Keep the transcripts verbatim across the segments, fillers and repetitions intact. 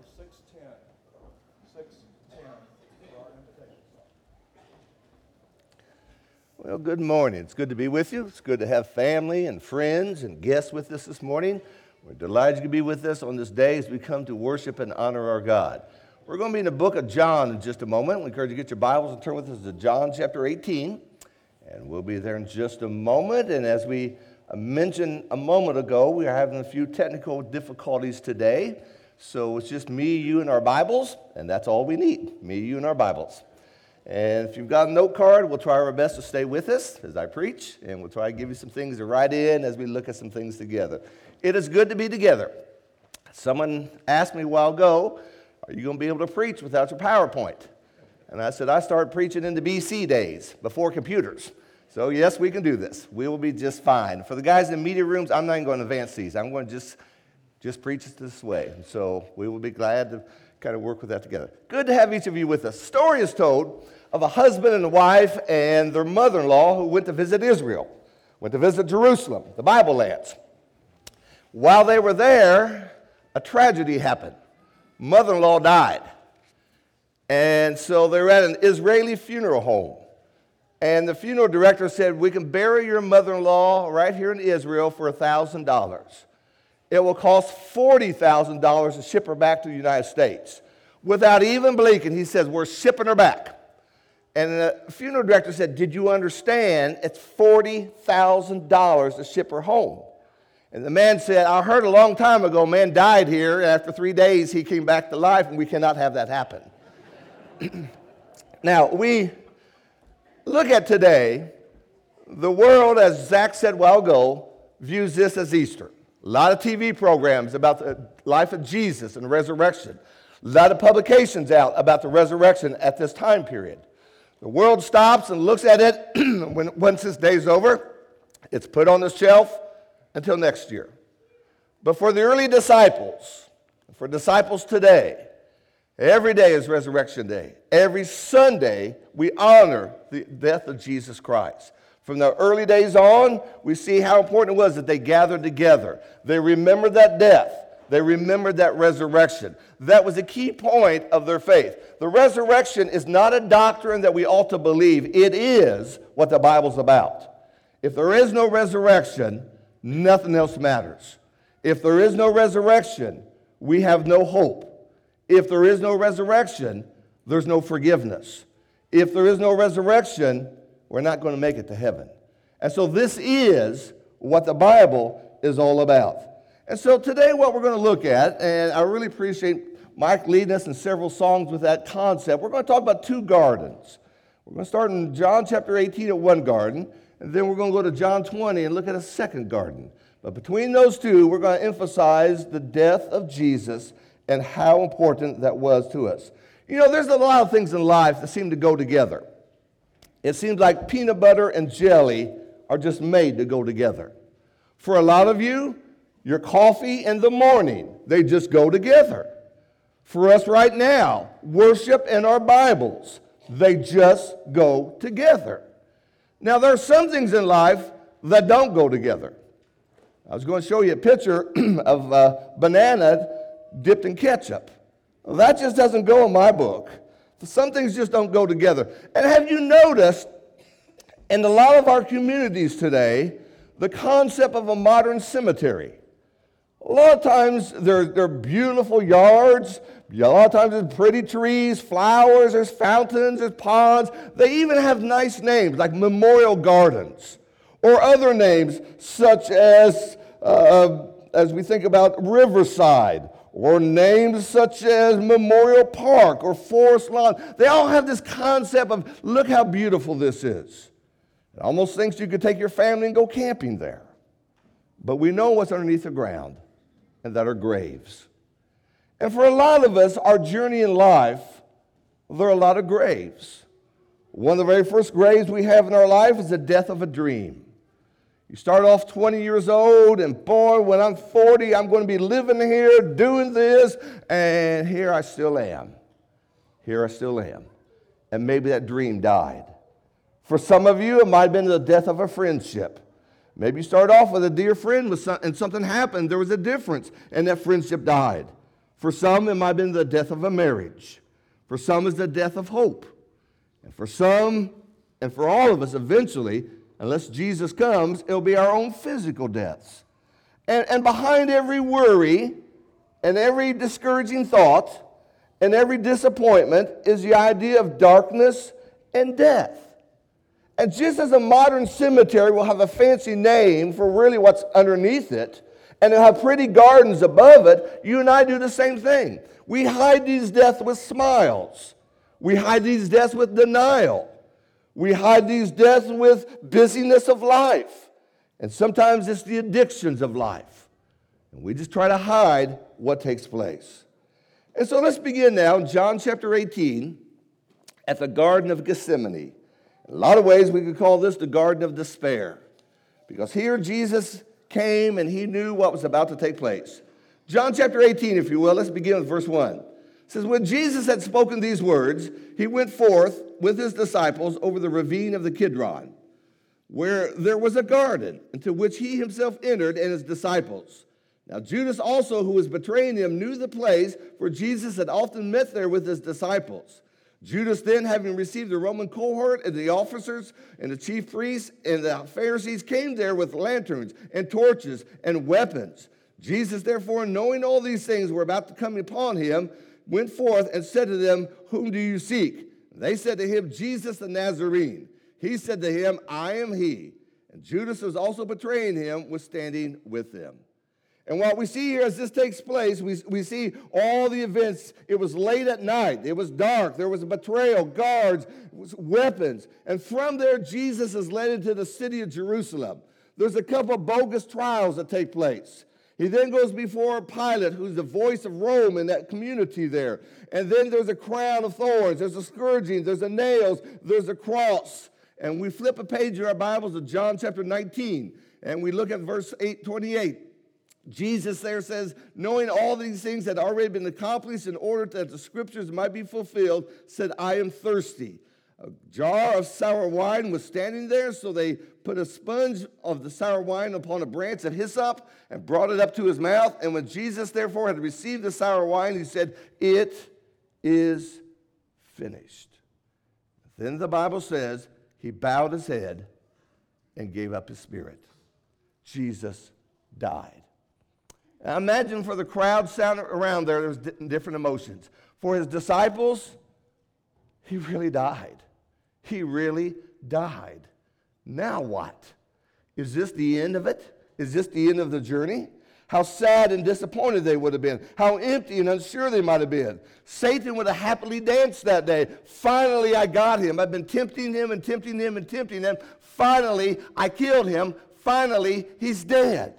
number six ten. six ten for our invitation. Well, good morning. It's good to be with you. It's good to have family and friends and guests with us this morning. We're delighted to be with us on this day as we come to worship and honor our God. We're going to be in the book of John in just a moment. We encourage you to get your Bibles and turn with us to John chapter eighteen. And we'll be there in just a moment. And as we mentioned a moment ago, we are having a few technical difficulties today. So it's just me, you, and our Bibles. And that's all we need, me, you, and our Bibles. And if you've got a note card, we'll try our best to stay with us as I preach, and we'll try to give you some things to write in as we look at some things together. It is good to be together. Someone asked me a while ago, are you going to be able to preach without your PowerPoint? And I said, I started preaching in the B C days, before computers. So yes, we can do this. We will be just fine. For the guys in the media rooms, I'm not even going to advance these. I'm going to just, just preach it this way. And so we will be glad to kind of work with that together. Good to have each of you with us. Story is told of a husband and a wife and their mother-in-law who went to visit Israel, went to visit Jerusalem, the Bible lands. While they were there, a tragedy happened. Mother-in-law died. And so they were at an Israeli funeral home. And the funeral director said, we can bury your mother-in-law right here in Israel for one thousand dollars. It will cost forty thousand dollars to ship her back to the United States. Without even blinking, he says, we're shipping her back. And the funeral director said, did you understand it's forty thousand dollars to ship her home? And the man said, I heard a long time ago, a man died here, and after three days he came back to life, and we cannot have that happen. Now, we look at today, the world, as Zach said a while ago, views this as Easter. A lot of T V programs about the life of Jesus and the resurrection. A lot of publications out about the resurrection at this time period. The world stops and looks at it when once this day's over. It's put on the shelf until next year. But for the early disciples, for disciples today, every day is Resurrection Day. Every Sunday, we honor the death of Jesus Christ. From the early days on, we see how important it was that they gathered together. They remembered that death. They remembered that resurrection. That was a key point of their faith. The resurrection is not a doctrine that we ought to believe. It is what the Bible's about. If there is no resurrection, nothing else matters. If there is no resurrection, we have no hope. If there is no resurrection, there's no forgiveness. If there is no resurrection, we're not going to make it to heaven. And so this is what the Bible is all about. And so today what we're going to look at, and I really appreciate Mike leading us in several songs with that concept, we're going to talk about two gardens. We're going to start in John chapter eighteen at one garden, and then we're going to go to John twenty and look at a second garden. But between those two, we're going to emphasize the death of Jesus and how important that was to us. You know, there's a lot of things in life that seem to go together. It seems like peanut butter and jelly are just made to go together. For a lot of you, your coffee in the morning, they just go together. For us right now, worship and our Bibles, they just go together. Now, there are some things in life that don't go together. I was going to show you a picture of a banana dipped in ketchup. Well, that just doesn't go in my book. Some things just don't go together. And have you noticed in a lot of our communities today, the concept of a modern cemetery? A lot of times they're, they're beautiful yards. A lot of times there's pretty trees, flowers, there's fountains, there's ponds. They even have nice names like memorial gardens or other names such as, uh, as we think about Riverside, or names such as Memorial Park or Forest Lawn. They all have this concept of, look how beautiful this is. It almost thinks you could take your family and go camping there. But we know what's underneath the ground, and that are graves. And for a lot of us, our journey in life, there are a lot of graves. One of the very first graves we have in our life is the death of a dream. You start off twenty years old, and boy, when I'm forty, I'm going to be living here, doing this, and here I still am. Here I still am. And maybe that dream died. For some of you, it might have been the death of a friendship. Maybe you start off with a dear friend, and something happened. There was a difference, and that friendship died. For some, it might have been the death of a marriage. For some, it's the death of hope. And for some, and for all of us, eventually, unless Jesus comes, it'll be our own physical deaths. And, and behind every worry and every discouraging thought and every disappointment is the idea of darkness and death. And just as a modern cemetery will have a fancy name for really what's underneath it, and it'll have pretty gardens above it, you and I do the same thing. We hide these deaths with smiles. We hide these deaths with denial. We hide these deaths with busyness of life. And sometimes it's the addictions of life. And we just try to hide what takes place. And so let's begin now in John chapter eighteen at the Garden of Gethsemane. In a lot of ways we could call this the Garden of Despair, because here Jesus came and he knew what was about to take place. John chapter eighteen, if you will, let's begin with verse one. It says, when Jesus had spoken these words, he went forth with his disciples over the ravine of the Kidron, where there was a garden, into which he himself entered and his disciples. Now Judas also, who was betraying him, knew the place, for Jesus had often met there with his disciples. Judas then, having received the Roman cohort and the officers and the chief priests and the Pharisees, came there with lanterns and torches and weapons. Jesus, therefore, knowing all these things were about to come upon him, went forth and said to them, whom do you seek? They said to him, Jesus the Nazarene. He said to him, I am he. And Judas was also betraying him, was standing with them. And what we see here as this takes place, we, we see all the events. It was late at night. It was dark. There was a betrayal, guards, weapons. And from there, Jesus is led into the city of Jerusalem. There's a couple of bogus trials that take place. He then goes before Pilate, who's the voice of Rome in that community there. And then there's a crown of thorns. There's a scourging. There's a nails. There's a cross. And we flip a page of our Bibles to John chapter nineteen, and we look at verse eight twenty-eight. Jesus there says, knowing all these things had already been accomplished in order that the scriptures might be fulfilled, said, I am thirsty. A jar of sour wine was standing there, so they put a sponge of the sour wine upon a branch of hyssop and brought it up to his mouth. And when Jesus therefore had received the sour wine, he said, it is finished. Then the Bible says, he bowed his head and gave up his spirit. Jesus died. Now imagine for the crowd sound around there, there's different emotions. For his disciples, he really died. He really died. Now what? Is this the end of it? Is this the end of the journey? How sad and disappointed they would have been. How empty and unsure they might have been. Satan would have happily danced that day. Finally, I got him. I've been tempting him and tempting him and tempting him. Finally, I killed him. Finally, he's dead.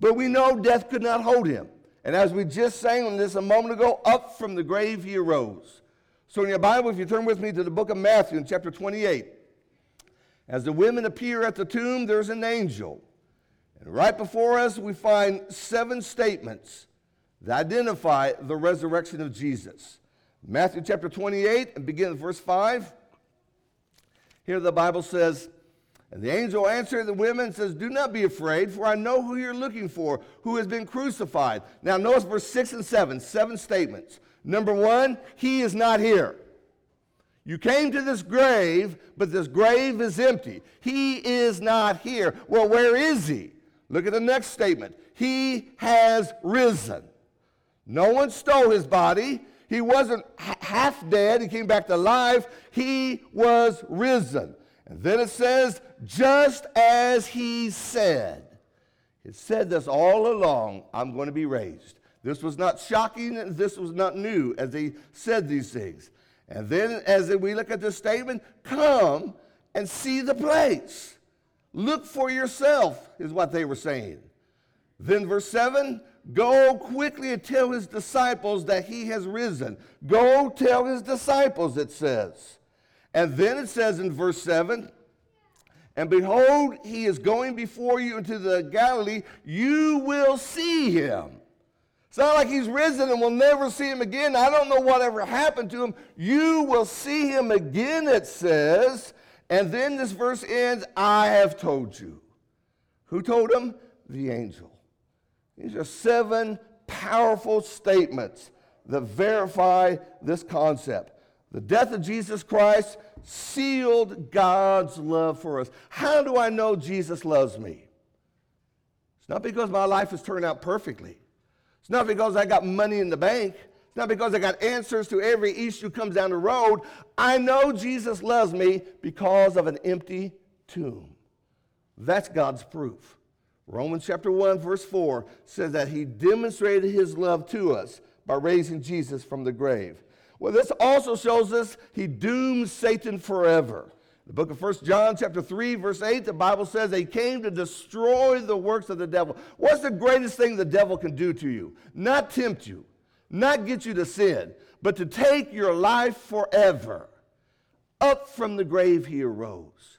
But we know death could not hold him. And as we just sang on this a moment ago, up from the grave he arose. So in your Bible, if you turn with me to the book of Matthew in chapter twenty-eight, as the women appear at the tomb, there's an angel. And right before us, we find seven statements that identify the resurrection of Jesus. Matthew chapter twenty-eight, and begin at verse five. Here the Bible says, and the angel answered the women and says, do not be afraid, for I know who you're looking for, who has been crucified. Now notice verse six and seven, seven statements. Number one, he is not here. You came to this grave, but this grave is empty. He is not here. Well, where is he? Look at the next statement. He has risen. No one stole his body. He wasn't half dead. He came back to life. He was risen. And then it says, just as he said. It said this all along, I'm going to be raised. This was not shocking. This was not new as he said these things. And then as we look at this statement, come and see the place. Look for yourself, is what they were saying. Then verse seven, go quickly and tell his disciples that he has risen. Go tell his disciples, it says. And then it says in verse seven, and behold, he is going before you into the Galilee. You will see him. It's not like he's risen and we'll never see him again. I don't know whatever happened to him. You will see him again, it says. And then this verse ends, I have told you. Who told him? The angel. These are seven powerful statements that verify this concept. The death of Jesus Christ sealed God's love for us. How do I know Jesus loves me? It's not because my life has turned out perfectly. It's not because I got money in the bank. It's not because I got answers to every issue comes down the road. I know Jesus loves me because of an empty tomb. That's God's proof. Romans chapter one, verse four says that he demonstrated his love to us by raising Jesus from the grave. Well, this also shows us he doomed Satan forever. The book of First John chapter three, verse eight, the Bible says they came to destroy the works of the devil. What's the greatest thing the devil can do to you? Not tempt you, not get you to sin, but to take your life forever. Up from the grave he arose.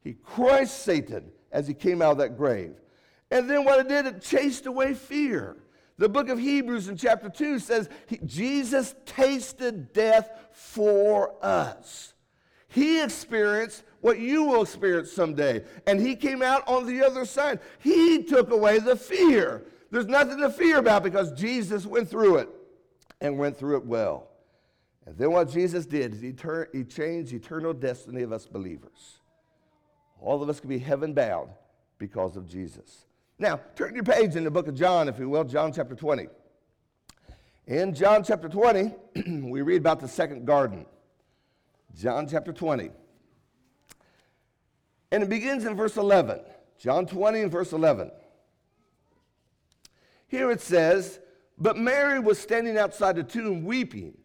He crushed Satan as he came out of that grave. And then what it did, it chased away fear. The book of Hebrews in chapter two says he, Jesus tasted death for us. He experienced what you will experience someday, and he came out on the other side. He took away the fear. There's nothing to fear about because Jesus went through it and went through it well. And then what Jesus did is he, tur- he changed the eternal destiny of us believers. All of us can be heaven-bound because of Jesus. Now, turn your page in the book of John, if you will, John chapter twenty. In John chapter twenty, we read about the second garden. John chapter twenty. And it begins in verse eleven. John twenty and verse eleven. Here it says, "But Mary was standing outside the tomb weeping.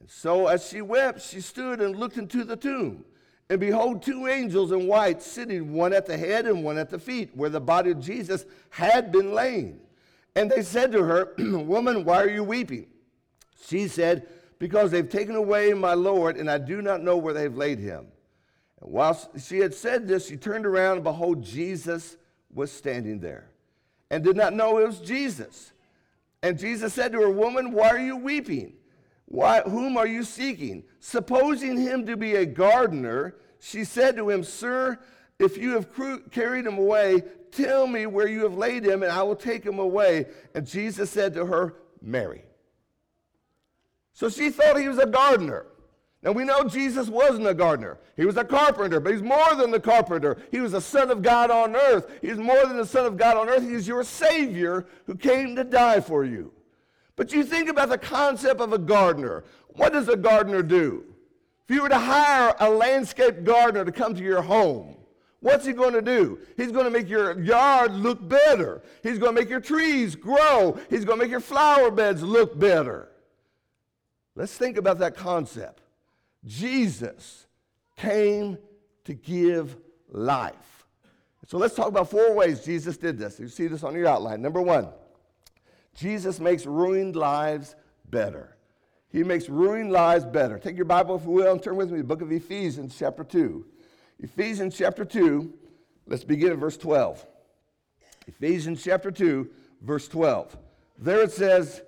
And so as she wept, she stood and looked into the tomb. And behold, two angels in white sitting, one at the head and one at the feet, where the body of Jesus had been laid. And they said to her, 'Woman, why are you weeping?' She said, 'Because they've taken away my Lord, and I do not know where they've laid him.' And while she had said this, she turned around, and behold, Jesus was standing there, and did not know it was Jesus. And Jesus said to her, 'Woman, why are you weeping? Why, whom are you seeking?' Supposing him to be a gardener, she said to him, 'Sir, if you have cru- carried him away, tell me where you have laid him, and I will take him away.' And Jesus said to her, 'Mary.'" So she thought he was a gardener. Now we know Jesus wasn't a gardener. He was a carpenter, but he's more than the carpenter. He was the Son of God on earth. He's more than the Son of God on earth. He's your Savior who came to die for you. But you think about the concept of a gardener. What does a gardener do? If you were to hire a landscape gardener to come to your home, what's he going to do? He's going to make your yard look better. He's going to make your trees grow. He's going to make your flower beds look better. Let's think about that concept. Jesus came to give life. So let's talk about four ways Jesus did this. You see this on your outline. Number one, Jesus makes ruined lives better. He makes ruined lives better. Take your Bible, if you will, and turn with me to the book of Ephesians chapter two. Ephesians chapter two, let's begin at verse twelve. Ephesians chapter two, verse twelve. There it says,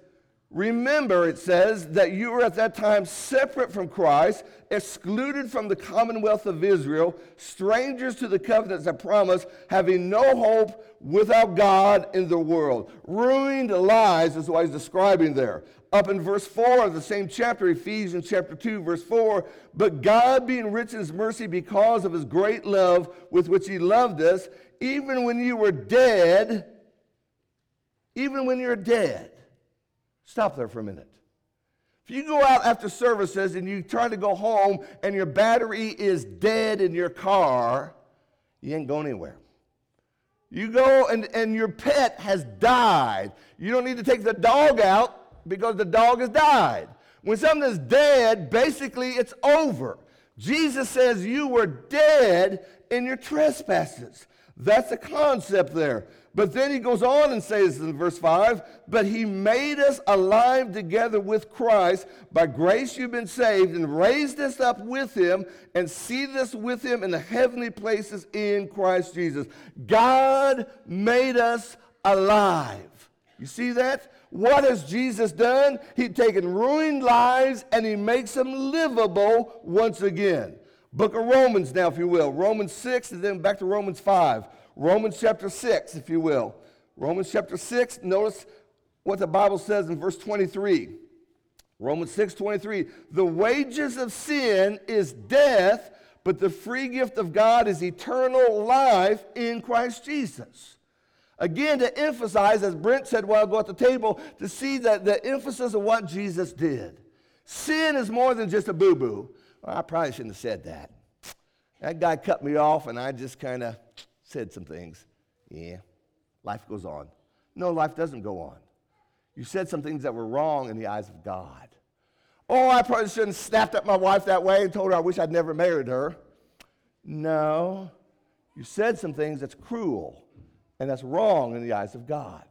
"Remember," it says, "that you were at that time separate from Christ, excluded from the commonwealth of Israel, strangers to the covenants of promise, having no hope, without God in the world." Ruined lives is what he's describing there. Up in verse four of the same chapter, Ephesians chapter two, verse four, "But God being rich in his mercy because of his great love with which he loved us, even when you were dead," even when you're dead. Stop there for a minute. If you go out after services and you try to go home and your battery is dead in your car, you ain't going anywhere. You go and, and your pet has died. You don't need to take the dog out because the dog has died. When something is dead, basically it's over. Jesus says you were dead in your trespasses. That's the concept there. But then he goes on and says in verse five, "But he made us alive together with Christ. By grace you've been saved, and raised us up with him, and seated us with him in the heavenly places in Christ Jesus." God made us alive. You see that? What has Jesus done? He's taken ruined lives, and he makes them livable once again. Book of Romans now, if you will. Romans six, and then back to Romans five. Romans chapter six, if you will. Romans chapter six, notice what the Bible says in verse twenty-three. Romans six twenty-three, the wages of sin is death, but the free gift of God is eternal life in Christ Jesus. Again, to emphasize, as Brent said while I go at the table, to see that the emphasis of what Jesus did. Sin is more than just a boo-boo. Well, I probably shouldn't have said that. That guy cut me off, and I just kind of said some things. Yeah, life goes on. No, life doesn't go on. You said some things that were wrong in the eyes of God. Oh, I probably shouldn't have snapped at my wife that way and told her I wish I'd never married her. No, you said some things that's cruel and that's wrong in the eyes of God.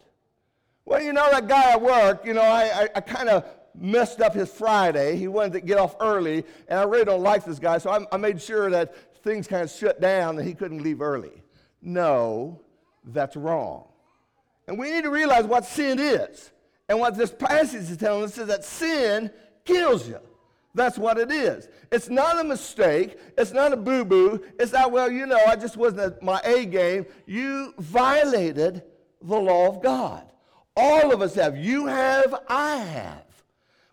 Well, you know, that guy at work, you know, I, I, I kind of messed up his Friday. He wanted to get off early, and I really don't like this guy, so I, I made sure that things kind of shut down and he couldn't leave early. No, that's wrong. And we need to realize what sin is. And what this passage is telling us is that sin kills you. That's what it is. It's not a mistake. It's not a boo-boo. It's not, well, you know, I just wasn't at my A game. You violated the law of God. All of us have. You have, I have.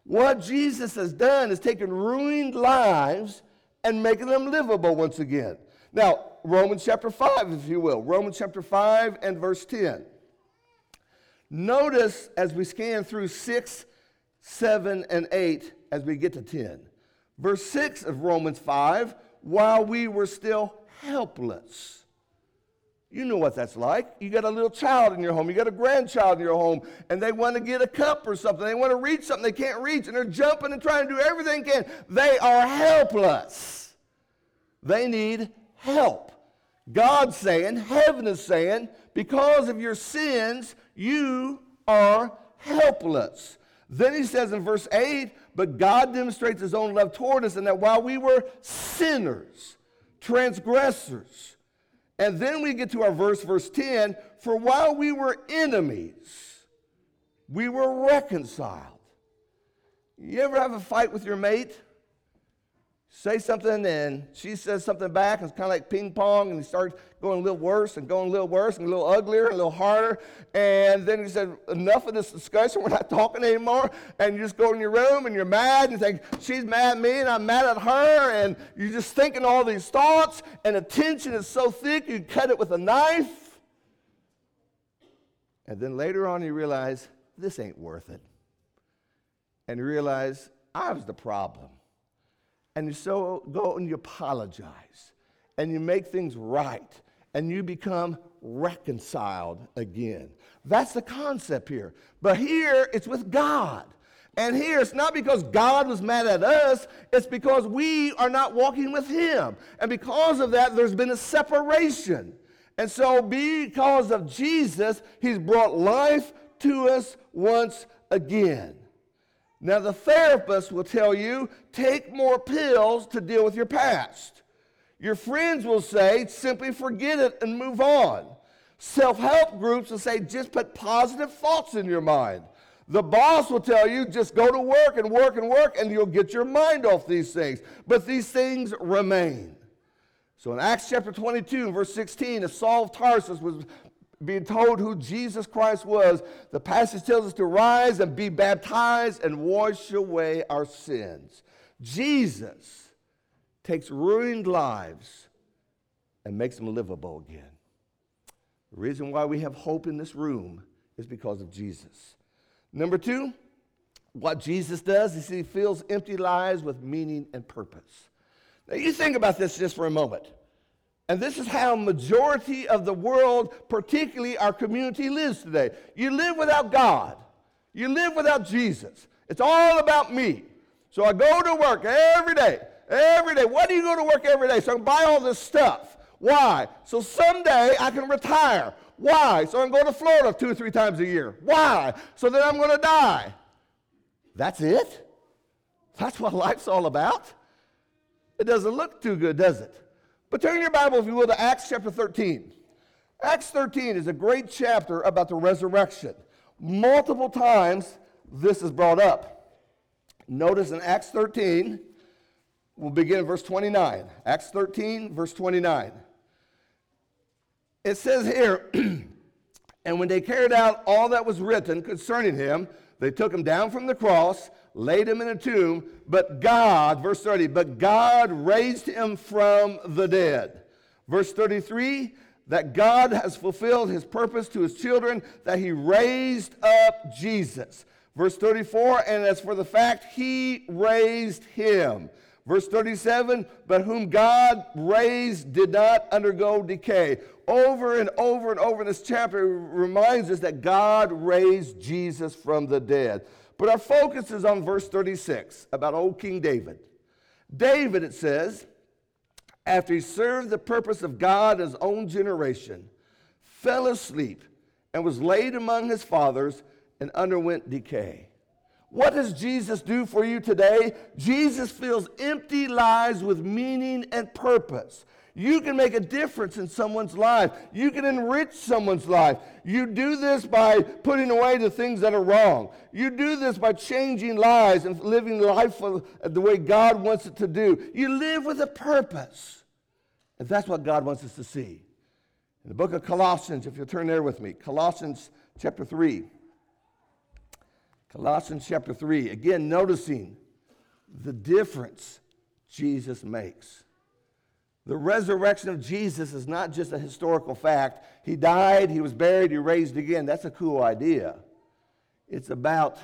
What Jesus has done is taken ruined lives and making them livable once again. Now, Romans chapter five, if you will. Romans chapter five and verse ten. Notice as we scan through six, seven, and eight as we get to ten. Verse six of Romans five, while we were still helpless. You know what that's like. You got a little child in your home. You got a grandchild in your home, and they want to get a cup or something. They want to reach something they can't reach, and they're jumping and trying to do everything they can. They are helpless. They need help. God's saying, heaven is saying, because of your sins, you are helpless. Then he says in verse eight, but God demonstrates his own love toward us in that while we were sinners, transgressors. And then we get to our verse, verse ten, for while we were enemies, we were reconciled. You ever have a fight with your mate? Say something, and she says something back, and it's kind of like ping pong, and you start going a little worse, and going a little worse, and a little uglier, and a little harder, and then you said, enough of this discussion, we're not talking anymore, and you just go in your room, and you're mad, and you think, she's mad at me, and I'm mad at her, and you're just thinking all these thoughts, and the tension is so thick, you cut it with a knife, and then later on you realize, this ain't worth it, and you realize, I was the problem. And you so go and you apologize, and you make things right, and you become reconciled again. That's the concept here. But here, it's with God. And here, it's not because God was mad at us, it's because we are not walking with him. And because of that, there's been a separation. And so because of Jesus, he's brought life to us once again. Now, the therapist will tell you, take more pills to deal with your past. Your friends will say, simply forget it and move on. Self-help groups will say, just put positive thoughts in your mind. The boss will tell you, just go to work and work and work, and you'll get your mind off these things. But these things remain. So in Acts chapter twenty-two, verse sixteen, if Saul of Tarsus was being told who Jesus Christ was, the passage tells us to rise and be baptized and wash away our sins. Jesus takes ruined lives and makes them livable again. The reason why we have hope in this room is because of Jesus. Number two, what Jesus does is he fills empty lives with meaning and purpose. Now you think about this just for a moment. And this is how majority of the world, particularly our community, lives today. You live without God. You live without Jesus. It's all about me. So I go to work every day, every day. Why do you go to work every day? So I can buy all this stuff. Why? So someday I can retire. Why? So I can go to Florida two or three times a year. Why? So then I'm going to die. That's it? That's what life's all about? It doesn't look too good, does it? But turn your Bible, if you will, to Acts chapter thirteen. Acts thirteen is a great chapter about the resurrection. Multiple times this is brought up. Notice in Acts thirteen, we'll begin in verse twenty-nine. Acts thirteen, verse twenty-nine. It says here, And when they carried out all that was written concerning him, they took him down from the cross, laid him in a tomb, but God, verse thirty, but God raised him from the dead. Verse thirty-three, that God has fulfilled his purpose to his children, that he raised up Jesus. Verse thirty-four, and as for the fact, he raised him. Verse thirty-seven, but whom God raised did not undergo decay. Over and over and over in this chapter, it reminds us that God raised Jesus from the dead. But our focus is on verse thirty-six, about old King David. David, it says, after he served the purpose of God in his own generation, fell asleep and was laid among his fathers and underwent decay. What does Jesus do for you today? Jesus fills empty lives with meaning and purpose. You can make a difference in someone's life. You can enrich someone's life. You do this by putting away the things that are wrong. You do this by changing lives and living life the way God wants it to do. You live with a purpose. And that's what God wants us to see. In the book of Colossians, if you'll turn there with me, Colossians chapter three. Colossians chapter three. Again, noticing the difference Jesus makes. The resurrection of Jesus is not just a historical fact. He died, he was buried, he raised again. That's a cool idea. It's about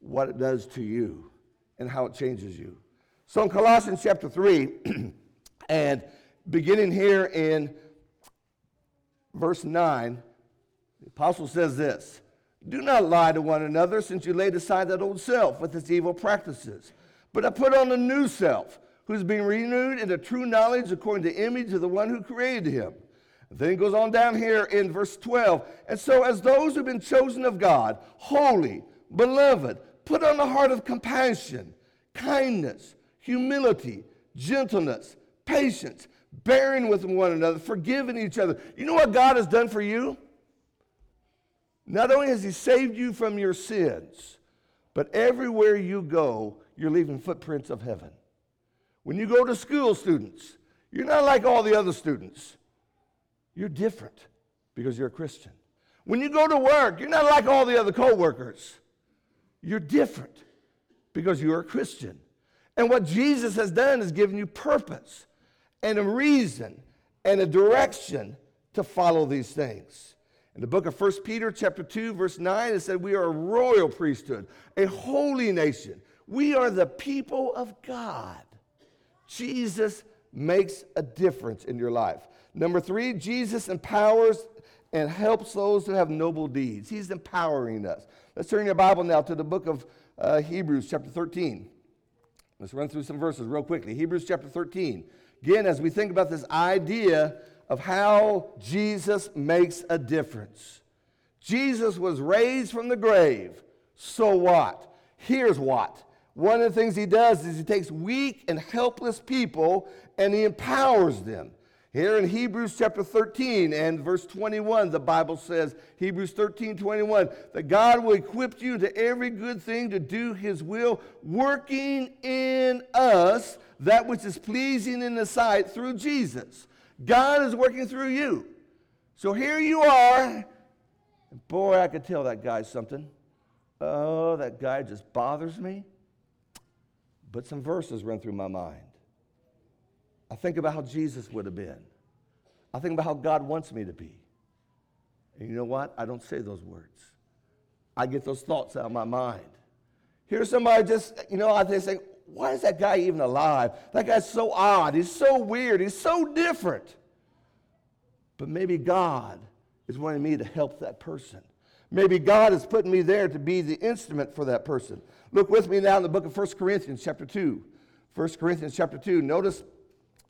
what it does to you and how it changes you. So in Colossians chapter three, and beginning here in verse nine, the apostle says this, do not lie to one another, since you laid aside that old self with its evil practices, but I put on a new self, who's being renewed into true knowledge according to the image of the one who created him. And then he goes on down here in verse twelve. And so as those who've been chosen of God, holy, beloved, put on the heart of compassion, kindness, humility, gentleness, patience, bearing with one another, forgiving each other. You know what God has done for you? Not only has he saved you from your sins, but everywhere you go, you're leaving footprints of heaven. When you go to school, students, you're not like all the other students. You're different because you're a Christian. When you go to work, you're not like all the other co-workers. You're different because you're a Christian. And what Jesus has done is given you purpose and a reason and a direction to follow these things. In the book of First Peter chapter two, verse nine, it said we are a royal priesthood, a holy nation. We are the people of God. Jesus makes a difference in your life. Number three, Jesus empowers and helps those who have noble deeds. He's empowering us. Let's turn your Bible now to the book of uh, Hebrews chapter thirteen. Let's run through some verses real quickly. Hebrews chapter thirteen. Again, as we think about this idea of how Jesus makes a difference. Jesus was raised from the grave. So what? Here's what. One of the things he does is he takes weak and helpless people and he empowers them. Here in Hebrews chapter thirteen and verse twenty-one, the Bible says, Hebrews thirteen, twenty-one, that God will equip you to every good thing to do his will, working in us that which is pleasing in his sight through Jesus. God is working through you. So here you are. And boy, I could tell that guy something. Oh, that guy just bothers me. But some verses run through my mind. I think about how Jesus would have been. I think about how God wants me to be. And you know what? I don't say those words. I get those thoughts out of my mind. Here's somebody just, you know, they're saying, why is that guy even alive? That guy's so odd. He's so weird. He's so different. But maybe God is wanting me to help that person. Maybe God is putting me there to be the instrument for that person. Look with me now in the book of First Corinthians chapter two. First Corinthians chapter two. Notice,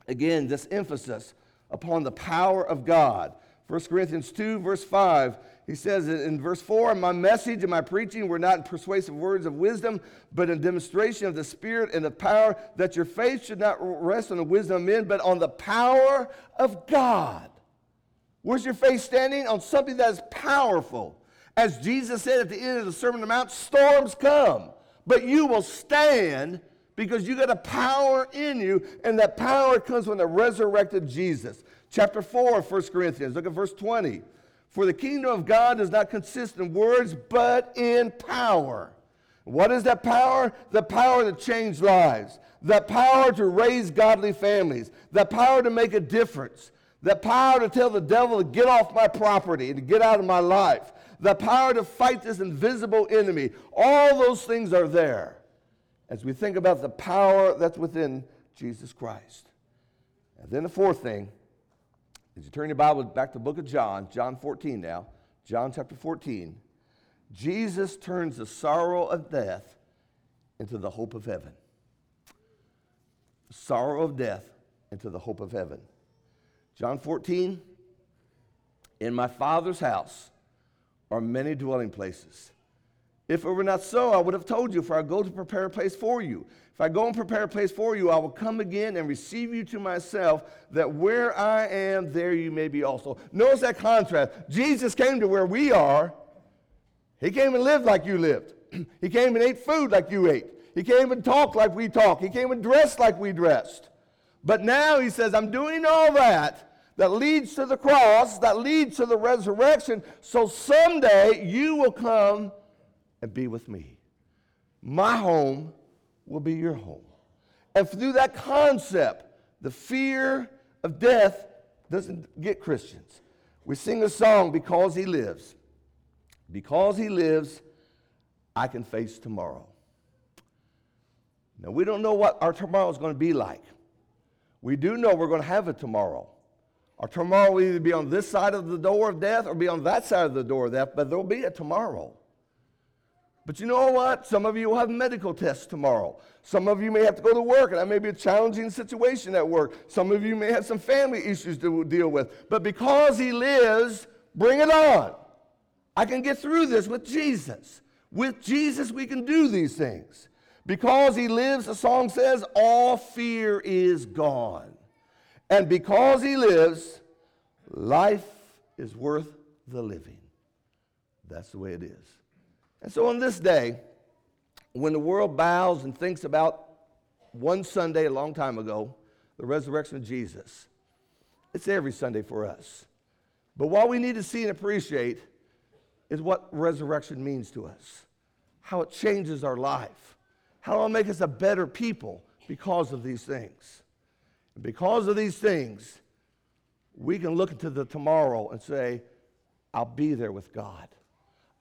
again, this emphasis upon the power of God. First Corinthians two, verse five, he says in verse four, my message and my preaching were not in persuasive words of wisdom, but in demonstration of the Spirit and the power, that your faith should not rest on the wisdom of men, but on the power of God. Where's your faith standing? On something that is powerful. As Jesus said at the end of the Sermon on the Mount, storms come. But you will stand because you got a power in you, and that power comes from the resurrected Jesus. Chapter four of First Corinthians, look at verse twenty. For the kingdom of God does not consist in words, but in power. What is that power? The power to change lives. The power to raise godly families. The power to make a difference. The power to tell the devil to get off my property and to get out of my life. The power to fight this invisible enemy. All those things are there as we think about the power that's within Jesus Christ. And then the fourth thing is, you turn your Bible back to the book of John, John fourteen now, John chapter fourteen. Jesus turns the sorrow of death into the hope of heaven. Sorrow of death into the hope of heaven. John fourteen, in my Father's house are many dwelling places. If it were not so, I would have told you, for I go to prepare a place for you. If I go and prepare a place for you, I will come again and receive you to myself, that where I am, there you may be also. Notice that contrast. Jesus came to where we are. He came and lived like you lived. He came and ate food like you ate. He came and talked like we talked. He came and dressed like we dressed. But now he says, I'm doing all that that leads to the cross, that leads to the resurrection, so someday you will come and be with me. My home will be your home. And through that concept, the fear of death doesn't get Christians. We sing a song, Because He Lives. Because He lives, I can face tomorrow. Now, we don't know what our tomorrow is going to be like. We do know we're going to have a tomorrow. Our tomorrow will either be on this side of the door of death or be on that side of the door of death, but there will be a tomorrow. But you know what? Some of you will have medical tests tomorrow. Some of you may have to go to work, and that may be a challenging situation at work. Some of you may have some family issues to deal with. But because He lives, bring it on. I can get through this with Jesus. With Jesus, we can do these things. Because He lives, the song says, all fear is gone. And because He lives, life is worth the living. That's the way it is. And so on this day, when the world bows and thinks about one Sunday a long time ago, the resurrection of Jesus, it's every Sunday for us. But what we need to see and appreciate is what resurrection means to us, how it changes our life, how it'll make us a better people because of these things. And because of these things, we can look into the tomorrow and say, I'll be there with God.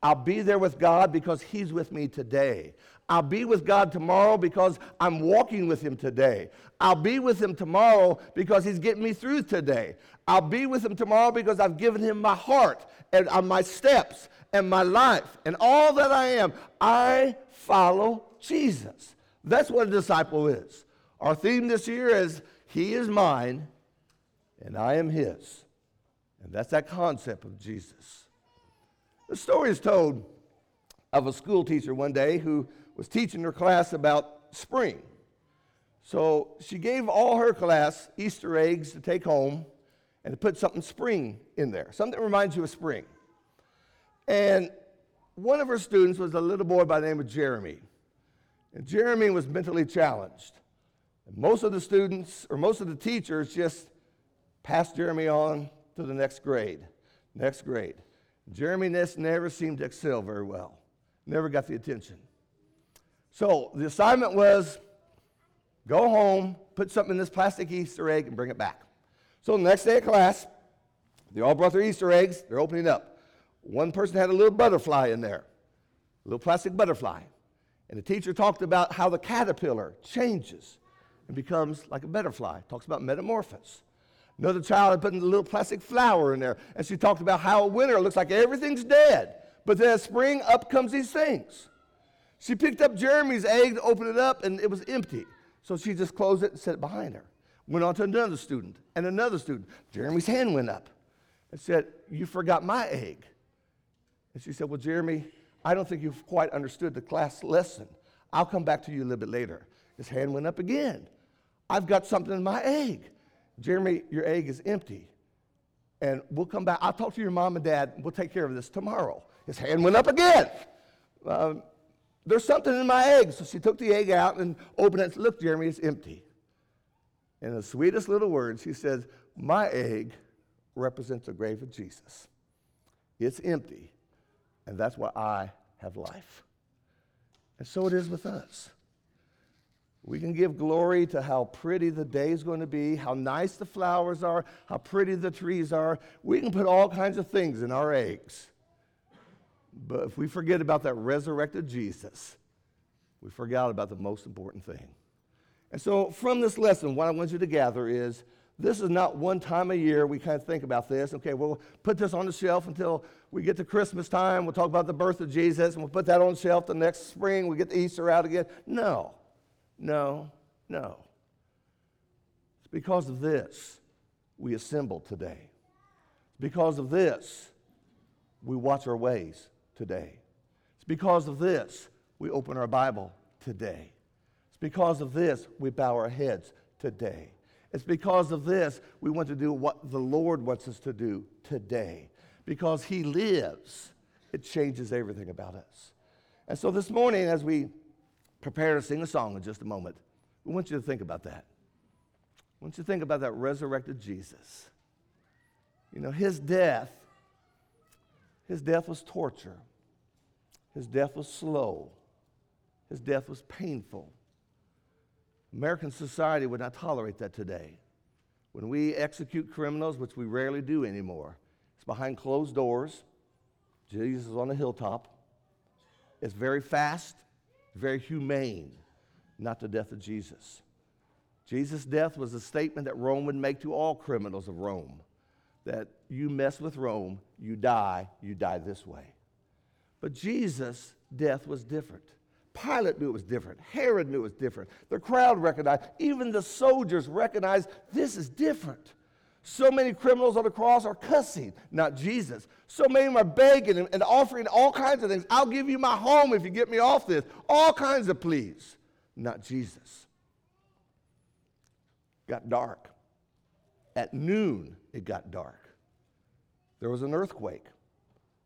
I'll be there with God because He's with me today. I'll be with God tomorrow because I'm walking with Him today. I'll be with Him tomorrow because He's getting me through today. I'll be with Him tomorrow because I've given Him my heart and my steps and my life and all that I am. I follow Jesus. That's what a disciple is. Our theme this year is, He is mine and I am His. And that's that concept of Jesus. The story is told of a school teacher one day who was teaching her class about spring. So she gave all her class Easter eggs to take home and to put something spring in there, something that reminds you of spring. And one of her students was a little boy by the name of Jeremy. And Jeremy was mentally challenged. And most of the students, or most of the teachers, just passed Jeremy on to the next grade, next grade. Jeremy Ness never seemed to excel very well, never got the attention. So the assignment was, go home, put something in this plastic Easter egg, and bring it back. So the next day at class, they all brought their Easter eggs. They're opening up. One person had a little butterfly in there, a little plastic butterfly. And the teacher talked about how the caterpillar changes and becomes like a butterfly, talks about metamorphosis. Another child had put a little plastic flower in there, and she talked about how winter looks like everything's dead. But then at spring, up comes these things. She picked up Jeremy's egg to open it up, and it was empty. So she just closed it and set it behind her. Went on to another student and another student. Jeremy's hand went up and said, you forgot my egg. And she said, well, Jeremy, I don't think you've quite understood the class lesson. I'll come back to you a little bit later. His hand went up again. I've got something in my egg. Jeremy, your egg is empty, and we'll come back. I'll talk to your mom and dad. We'll take care of this tomorrow. His hand went up again. Um, There's something in my egg. So she took the egg out and opened it and said, look, Jeremy, it's empty. In the sweetest little words, she says, my egg represents the grave of Jesus. It's empty. And that's why I have life. And so it is with us. We can give glory to how pretty the day is going to be, how nice the flowers are, how pretty the trees are. We can put all kinds of things in our eggs. But if we forget about that resurrected Jesus, we forgot about the most important thing. And so from this lesson, what I want you to gather is, this is not one time a year we kind of think about this. Okay, we'll put this on the shelf until we get to Christmas time. We'll talk about the birth of Jesus, and we'll put that on the shelf the next spring. We get the Easter out again. No, no, no. It's because of this we assemble today. It's because of this we watch our ways today. It's because of this we open our Bible today. It's because of this we bow our heads today. It's because of this we want to do what the Lord wants us to do today. Because He lives, it changes everything about us. And so this morning, as we prepare to sing a song in just a moment, we want you to think about that. I want you to think about that resurrected Jesus. You know, His death, His death was torture. His death was slow. His death was painful. American society would not tolerate that today. When we execute criminals, which we rarely do anymore, it's behind closed doors. Jesus is on a hilltop. It's very fast, very humane, not the death of Jesus. Jesus' death was a statement that Rome would make to all criminals of Rome, that you mess with Rome, you die, you die this way. But Jesus' death was different. Pilate knew it was different. Herod knew it was different. The crowd recognized. Even the soldiers recognized this is different. So many criminals on the cross are cussing, not Jesus. So many of them are begging and offering all kinds of things. I'll give you my home if you get me off this. All kinds of pleas, not Jesus. Got dark. At noon, it got dark. There was an earthquake.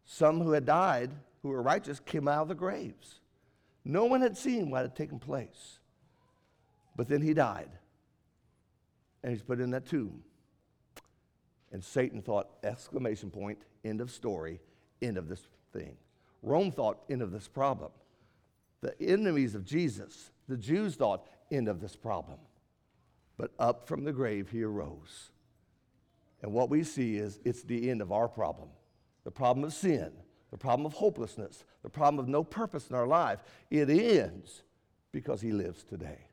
Some who had died, who were righteous, came out of the graves. No one had seen what had taken place. But then He died. And He's put in that tomb. And Satan thought, exclamation point, end of story, end of this thing. Rome thought, end of this problem. The enemies of Jesus, the Jews thought, end of this problem. But up from the grave He arose. And what we see is it's the end of our problem. The problem of sin, the problem of hopelessness, the problem of no purpose in our life. It ends because He lives today.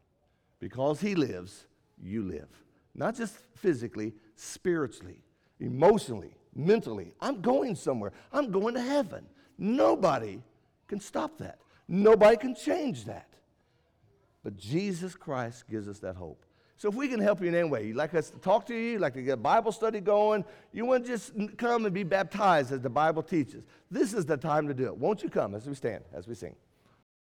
Because He lives, you live. Not just physically, spiritually, emotionally, mentally. I'm going somewhere. I'm going to heaven. Nobody can stop that. Nobody can change that. But Jesus Christ gives us that hope. So if we can help you in any way, you'd like us to talk to you, you'd like to get a Bible study going, you want to just come and be baptized as the Bible teaches, this is the time to do it. Won't you come as we stand, as we sing?